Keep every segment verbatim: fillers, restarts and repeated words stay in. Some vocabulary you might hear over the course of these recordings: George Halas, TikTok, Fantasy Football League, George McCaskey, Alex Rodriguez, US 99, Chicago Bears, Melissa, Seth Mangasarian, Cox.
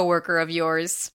Coworker of yours.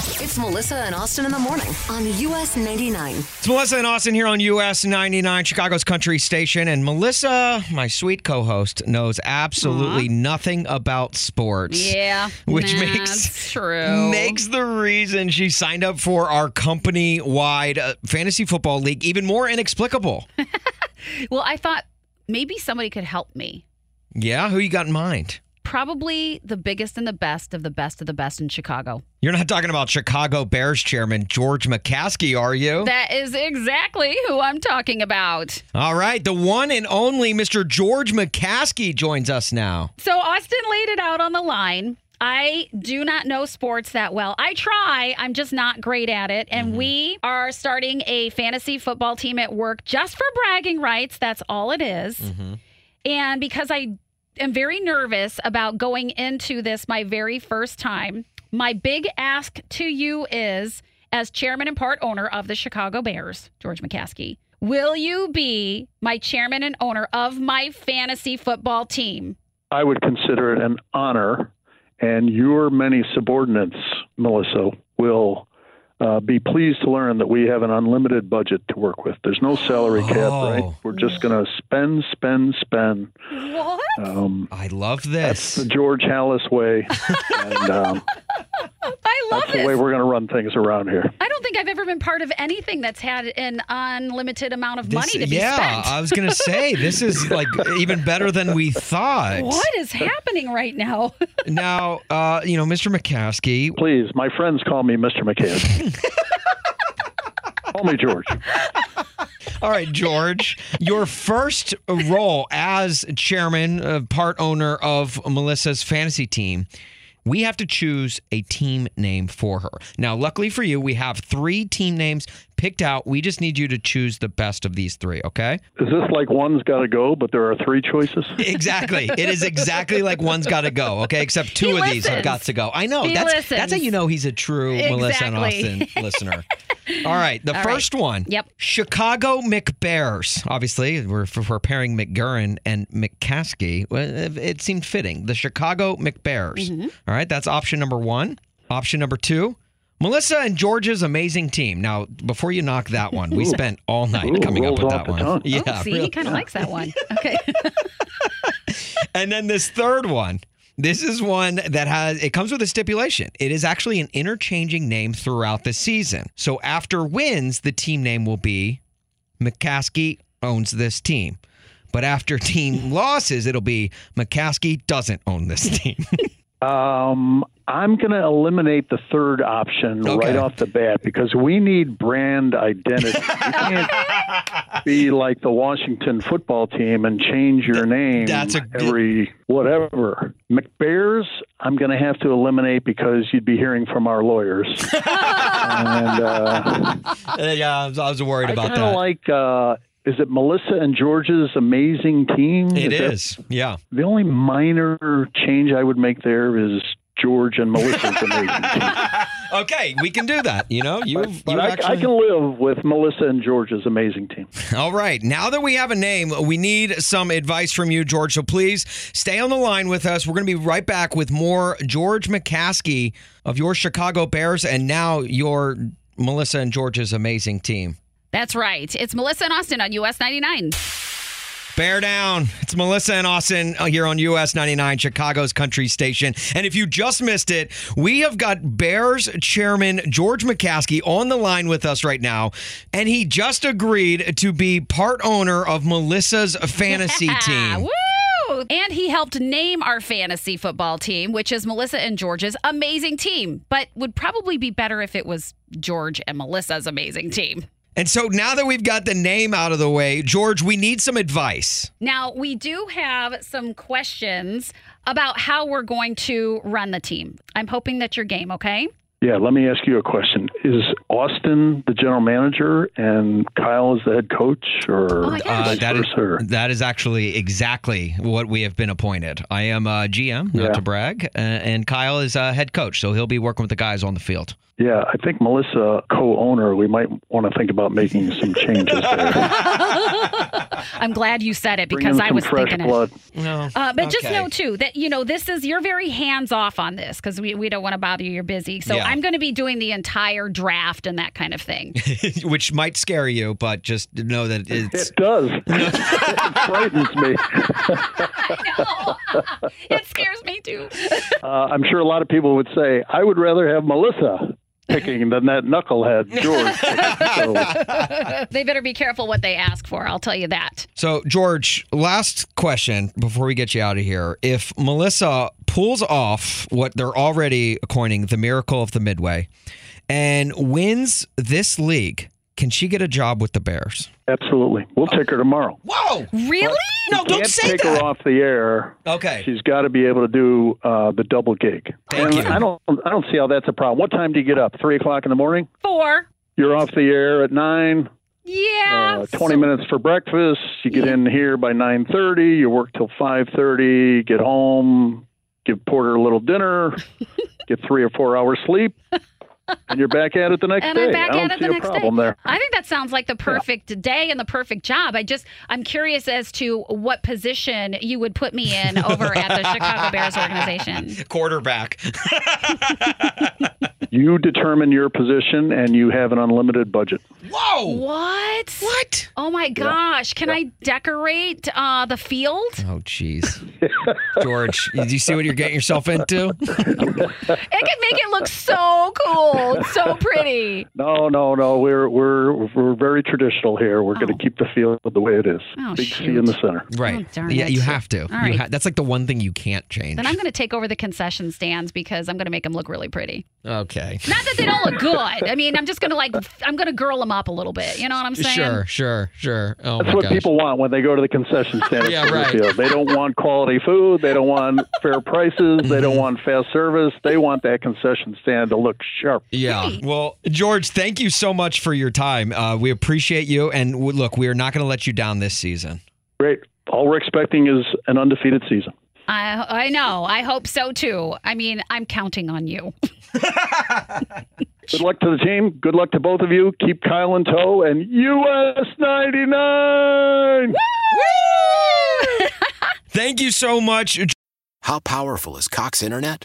It's Melissa and Austin in the morning on U S ninety-nine. It's Melissa and Austin here on U S ninety-nine, Chicago's country station. And Melissa, my sweet co-host, knows absolutely Aww. nothing about sports. Yeah, which nah, makes true. makes the reason she signed up for our company-wide uh, Fantasy Football League even more inexplicable. Well, I thought maybe somebody could help me. Yeah? Who you got in mind? Probably the biggest and the best of the best of the best in Chicago. You're not talking about Chicago Bears chairman George McCaskey, are you? That is exactly who I'm talking about. All right. The one and only Mister George McCaskey joins us now. So Austin laid it out on the line. I do not know sports that well. I try. I'm just not great at it. And mm-hmm. we are starting a fantasy football team at work just for bragging rights. That's all it is. Mm-hmm. And because I I'm very nervous about going into this my very first time. My big ask to you is, as chairman and part owner of the Chicago Bears, George McCaskey, will you be my chairman and owner of my fantasy football team? I would consider it an honor, and your many subordinates, Melissa, will Uh, be pleased to learn that we have an unlimited budget to work with. There's no salary cap, oh. right? We're just going to spend, spend, spend. What? Um, I love this. That's the George Halas way. and, um, I love that's this. the way we're going to run things around here. I don't think I've ever been part of anything that's had an unlimited amount of this, money to yeah, be spent. Yeah, I was going to say, this is like even better than we thought. What is happening right now? Now, uh, you know, Mister McCaskey. Please, my friends call me Mister McCaskey. Call me George. All right, George, your first role as chairman, uh, part owner of Melissa's fantasy team, we have to choose a team name for her. Now, luckily for you, we have three team names picked out. We just need you to choose the best of these three, okay? Is this like One's Gotta Go, but there are three choices? Exactly. It is exactly like One's Gotta Go, okay? Except two he of listens. these have got to go. I know. He that's listens. That's how you know he's a true exactly. Melissa and Austin listener. All right, the All first right. one. Yep. Chicago McBears. Obviously, we're, we're pairing McGurran and McCaskey. It seemed fitting. The Chicago McBears. Mm-hmm. All right, that's option number one. Option number two, Melissa and George's amazing team. Now, before you knock that one, we Ooh. spent all night Ooh, coming up with that one. Tongue. Yeah, oh, see, really? he kind of likes that one. Okay. And then this third one. This is one that has, it comes with a stipulation. It is actually an interchanging name throughout the season. So after wins, the team name will be McCaskey owns this team. But after team losses, it'll be McCaskey doesn't own this team. um, I'm going to eliminate the third option okay. right off the bat because we need brand identity. You can't be like the Washington football team and change your name That's a good- every whatever. McBears, I'm going to have to eliminate because you'd be hearing from our lawyers. and, uh, yeah, I was, I was worried I about that. I kind of like, uh, is it Melissa and George's amazing team? It is, is. yeah. The only minor change I would make there is George and Melissa's amazing team. Okay, we can do that. You know, you. But, but I, actually... I can live with Melissa and George's amazing team. All right, now that we have a name, we need some advice from you, George. So please stay on the line with us. We're going to be right back with more George McCaskey of your Chicago Bears and now your Melissa and George's amazing team. That's right. It's Melissa and Austin on U S ninety-nine. Bear down. It's Melissa and Austin here on U S ninety-nine, Chicago's country station. And if you just missed it, we have got Bears chairman George McCaskey on the line with us right now. And he just agreed to be part owner of Melissa's fantasy yeah. team. Woo! And he helped name our fantasy football team, which is Melissa and George's amazing team, but would probably be better if it was George and Melissa's amazing team. And so now that we've got the name out of the way, George, we need some advice. Now, we do have some questions about how we're going to run the team. I'm hoping that you're game, okay? Yeah, let me ask you a question. Is Austin the general manager and Kyle is the head coach? Or oh uh, that, is, that is actually exactly what we have been appointed. I am a G M, not yeah. to brag, and Kyle is a head coach, so he'll be working with the guys on the field. Yeah, I think Melissa, co-owner, we might want to think about making some changes there. I'm glad you said it because I was thinking blood. it. No. Uh, but okay. just know, too, that, you know, this is, you're very hands-off on this because we, we don't want to bother you. You're busy. So yeah. I'm going to be doing the entire draft and that kind of thing. Which might scare you, but just know that it's... It does. It frightens me. I know. It scares me, too. uh, I'm sure a lot of people would say, I would rather have Melissa picking than that knucklehead, George. So. They better be careful what they ask for. I'll tell you that. So, George, last question before we get you out of here. If Melissa pulls off what they're already coining the miracle of the Midway and wins this league, can she get a job with the Bears? Absolutely. We'll take her tomorrow. Whoa! Really? No, don't say that. Can't take her off the air. Okay. She's got to be able to do uh, the double gig. Thank you. I don't, I don't see how that's a problem. What time do you get up? Three o'clock in the morning? Four. You're off the air at nine. Yeah. Uh, Twenty so, minutes for breakfast. You get yeah. in here by nine thirty. You work till five thirty. Get home. Give Porter a little dinner. Get three or four hours sleep. And you're back at it the next and day. And I'm back at it the next day. There. I think that sounds like the perfect yeah. day and the perfect job. I just, I'm curious as to what position you would put me in over at the Chicago Bears organization. Quarterback. You determine your position and you have an unlimited budget. Whoa! What? What? Oh my gosh. Yeah. Can yeah. I decorate uh, the field? Oh, jeez. George, do you see what you're getting yourself into? It could make it look so cool. It's so pretty. No, no, no. We're we're we're very traditional here. We're oh. going to keep the field the way it is. Oh, Big shoot. C in the center. Right. Oh, yeah, it. you have to. You right. ha- that's like the one thing you can't change. Then I'm going to take over the concession stands because I'm going to make them look really pretty. Okay. Not that they don't look good. I mean, I'm just going to like, I'm going to girl them up a little bit. You know what I'm saying? Sure, sure, sure. Oh, that's my what gosh. people want when they go to the concession stand. yeah, right. The they don't want quality food. They don't want fair prices. They don't want fast service. They want that concession stand to look sharp. Yeah. Well, George, thank you so much for your time. Uh, we appreciate you. And w- look, we are not going to let you down this season. Great. All we're expecting is an undefeated season. I, I know. I hope so, too. I mean, I'm counting on you. Good luck to the team. Good luck to both of you. Keep Kyle in tow and U S ninety-nine. Woo! Woo! Thank you so much. How powerful is Cox Internet?